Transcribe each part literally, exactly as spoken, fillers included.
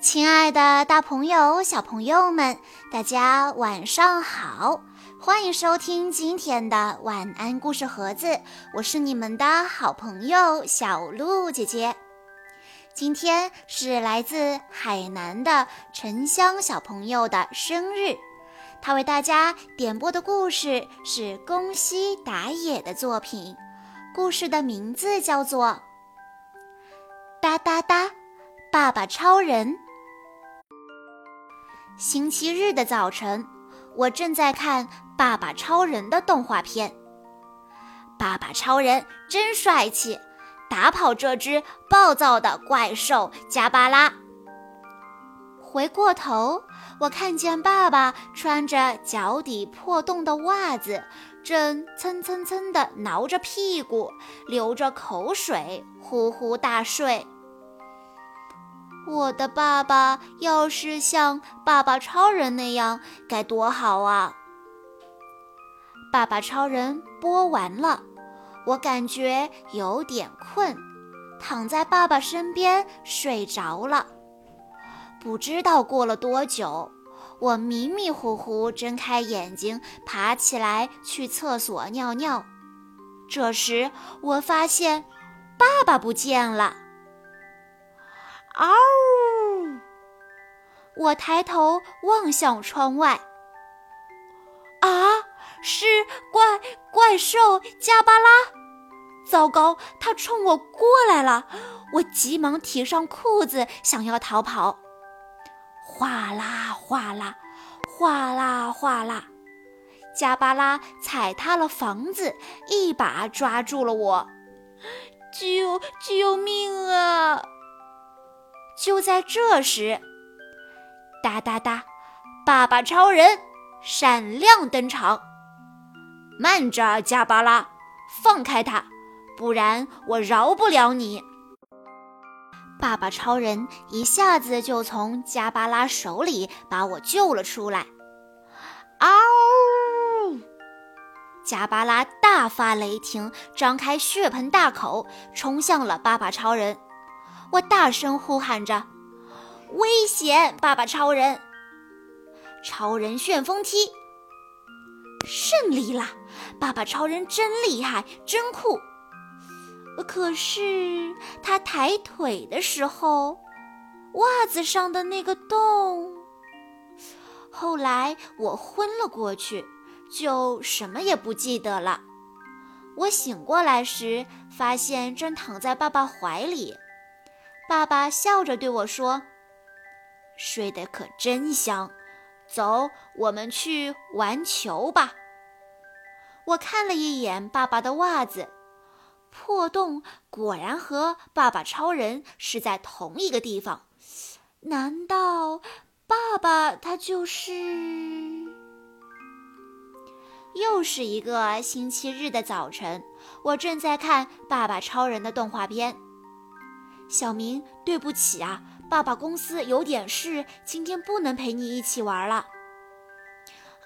亲爱的大朋友小朋友们，大家晚上好，欢迎收听今天的晚安故事盒子，我是你们的好朋友小鹿姐姐。今天是来自海南的陈香小朋友的生日，他为大家点播的故事是宫西达也的作品，故事的名字叫做哒哒哒爸爸超人。星期日的早晨，我正在看爸爸超人的动画片。爸爸超人真帅气，打跑这只暴躁的怪兽加巴拉。回过头，我看见爸爸穿着脚底破洞的袜子，正蹭蹭蹭地挠着屁股，流着口水，呼呼大睡。我的爸爸要是像爸爸超人那样该多好啊！爸爸超人播完了，我感觉有点困，躺在爸爸身边睡着了。不知道过了多久，我迷迷糊糊睁开眼睛，爬起来去厕所尿尿。这时我发现爸爸不见了。嗷、哦！我抬头望向窗外，啊，是怪怪兽加巴拉！糟糕，它冲我过来了！我急忙提上裤子，想要逃跑。哗啦哗啦，哗啦哗啦，加巴拉踩塌了房子，一把抓住了我。救救命啊！就在这时，哒哒哒，爸爸超人闪亮登场。慢着，加巴拉，放开他，不然我饶不了你。爸爸超人一下子就从加巴拉手里把我救了出来。嗷、哦！加巴拉大发雷霆，张开血盆大口，冲向了爸爸超人。我大声呼喊着，危险，爸爸超人！超人旋风踢，胜利啦！爸爸超人真厉害，真酷。可是他抬腿的时候，袜子上的那个洞……后来我昏了过去，就什么也不记得了。我醒过来时，发现正躺在爸爸怀里。爸爸笑着对我说，睡得可真香，走，我们去玩球吧。我看了一眼爸爸的袜子，破洞果然和爸爸超人是在同一个地方。难道爸爸他就是……又是一个星期日的早晨，我正在看爸爸超人的动画片。小明，对不起啊，爸爸公司有点事，今天不能陪你一起玩了。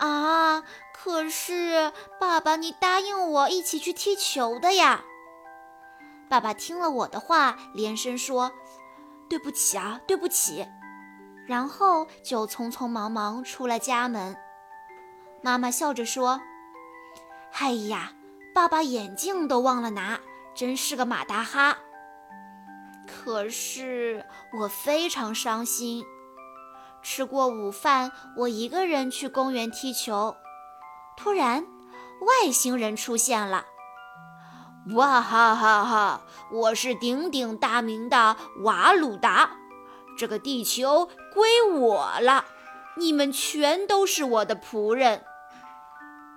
啊，可是爸爸，你答应我一起去踢球的呀。爸爸听了我的话，连声说，对不起啊，对不起。然后就匆匆忙忙出了家门。妈妈笑着说，哎呀，爸爸眼镜都忘了拿，真是个马达哈。可是我非常伤心。吃过午饭，我一个人去公园踢球，突然外星人出现了。哇哈哈哈，我是鼎鼎大名的瓦鲁达，这个地球归我了，你们全都是我的仆人。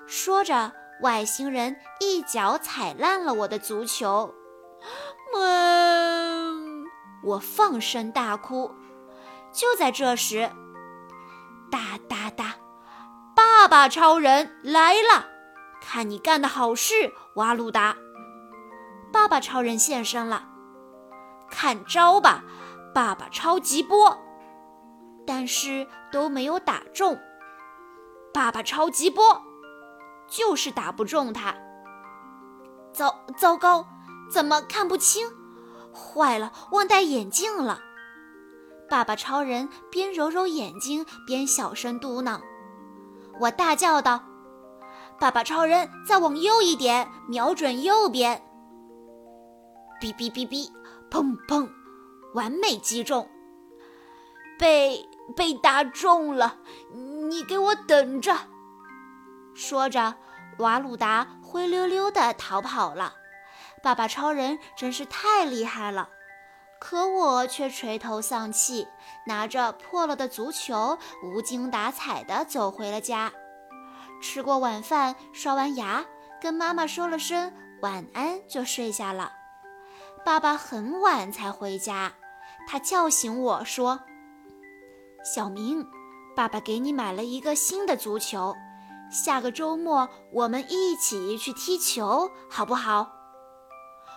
说着，外星人一脚踩烂了我的足球。嗯，我放声大哭。就在这时，哒哒哒，爸爸超人来了，看你干的好事，瓦鲁达！爸爸超人现身了，看招吧，爸爸超级波！但是都没有打中。爸爸超级波，就是打不中他。糟糟糕！怎么看不清？坏了，忘戴眼镜了。爸爸超人边揉揉眼睛边小声嘟囔。我大叫道：爸爸超人，再往右一点，瞄准右边。哔哔哔哔，砰砰，完美击中。被被打中了，你给我等着。说着，瓦鲁达灰溜溜地逃跑了。爸爸超人真是太厉害了，可我却垂头丧气，拿着破了的足球无精打采地走回了家。吃过晚饭，刷完牙，跟妈妈说了声晚安就睡下了。爸爸很晚才回家，他叫醒我说：小明，爸爸给你买了一个新的足球，下个周末我们一起去踢球好不好？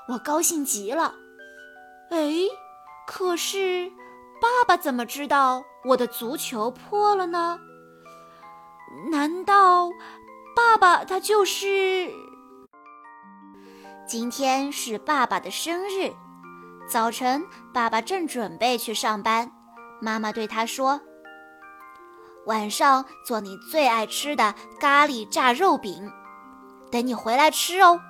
我高兴极了。哎，可是爸爸怎么知道我的足球破了呢？难道爸爸他就是……今天是爸爸的生日，早晨爸爸正准备去上班，妈妈对他说：晚上做你最爱吃的咖喱炸肉饼，等你回来吃哦。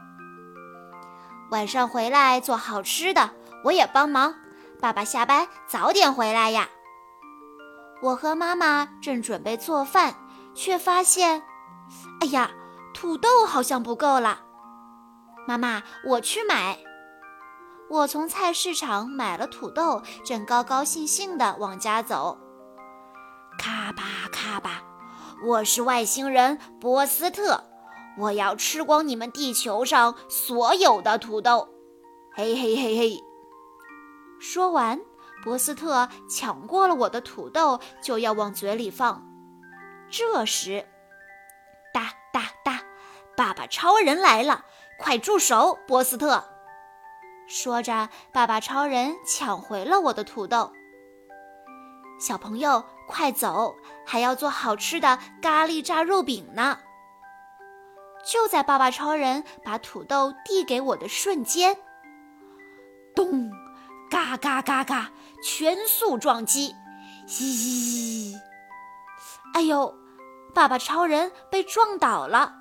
晚上回来做好吃的，我也帮忙，爸爸下班早点回来呀。我和妈妈正准备做饭，却发现，哎呀，土豆好像不够了。妈妈，我去买。我从菜市场买了土豆，正高高兴兴地往家走。咔吧咔吧，我是外星人波斯特，我要吃光你们地球上所有的土豆。嘿嘿嘿嘿。说完，波斯特抢过了我的土豆，就要往嘴里放。这时，哒哒哒，爸爸超人来了，快住手，波斯特！说着，爸爸超人抢回了我的土豆。小朋友，快走，还要做好吃的咖喱炸肉饼呢。就在爸爸超人把土豆递给我的瞬间，咚，嘎嘎嘎嘎，全速撞击，嘻嘻，哎呦，爸爸超人被撞倒了。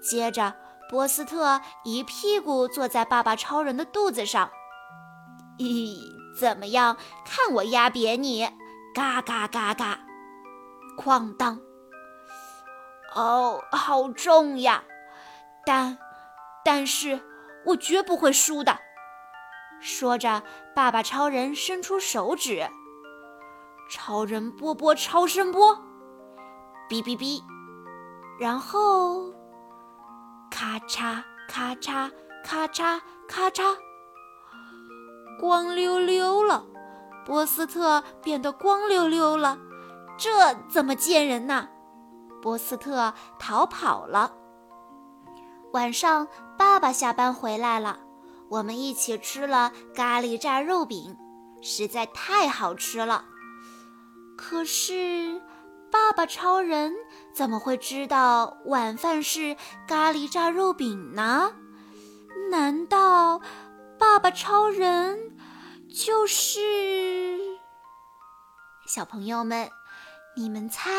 接着，波斯特一屁股坐在爸爸超人的肚子上。咦，怎么样？看我压扁你！嘎嘎嘎嘎，哐当！哦，好重呀！但，但是我绝不会输的。说着，爸爸超人伸出手指。超人波波超声波，哔哔哔，然后，咔嚓咔嚓咔嚓咔嚓，光溜溜了。波斯特变得光溜溜了，这怎么见人呐？波斯特逃跑了。晚上爸爸下班回来了，我们一起吃了咖喱炸肉饼，实在太好吃了。可是爸爸超人怎么会知道晚饭是咖喱炸肉饼呢？难道爸爸超人就是……小朋友们，你们猜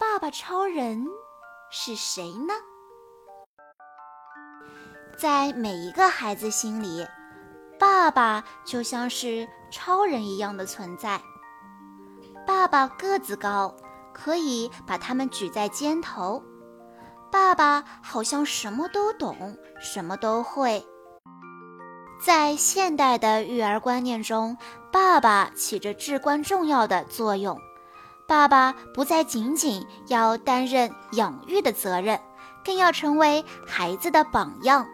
爸爸超人是谁呢？在每一个孩子心里，爸爸就像是超人一样的存在。爸爸个子高，可以把他们举在肩头。爸爸好像什么都懂，什么都会。在现代的育儿观念中，爸爸起着至关重要的作用。爸爸不再仅仅要担任养育的责任，更要成为孩子的榜样。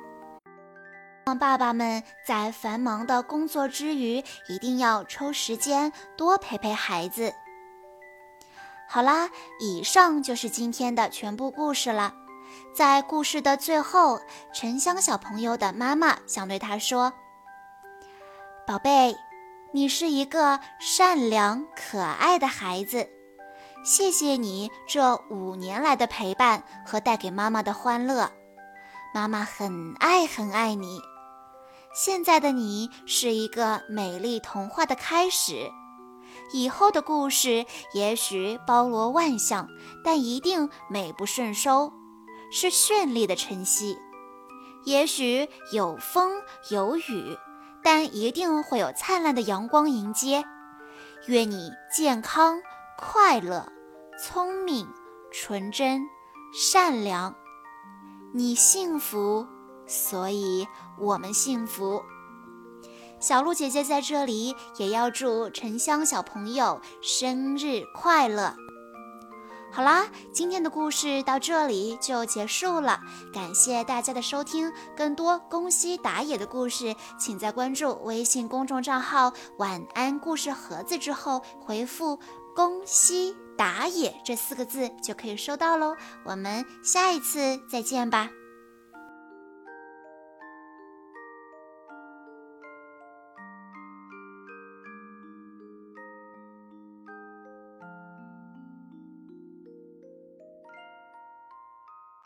爸爸们在繁忙的工作之余，一定要抽时间多陪陪孩子。好啦，以上就是今天的全部故事了。在故事的最后，沉香小朋友的妈妈想对他说：宝贝，你是一个善良可爱的孩子，谢谢你这五年来的陪伴和带给妈妈的欢乐，妈妈很爱很爱你。现在的你是一个美丽童话的开始，以后的故事也许包罗万象，但一定美不胜收，是绚丽的晨曦。也许有风有雨，但一定会有灿烂的阳光迎接。愿你健康、快乐、聪明、纯真、善良。你幸福，所以我们幸福。小鹿姐姐在这里也要祝沉香小朋友生日快乐。好啦，今天的故事到这里就结束了，感谢大家的收听。更多宫西达也的故事，请在关注微信公众账号晚安故事盒子之后回复宫西达也这四个字就可以收到咯。我们下一次再见吧。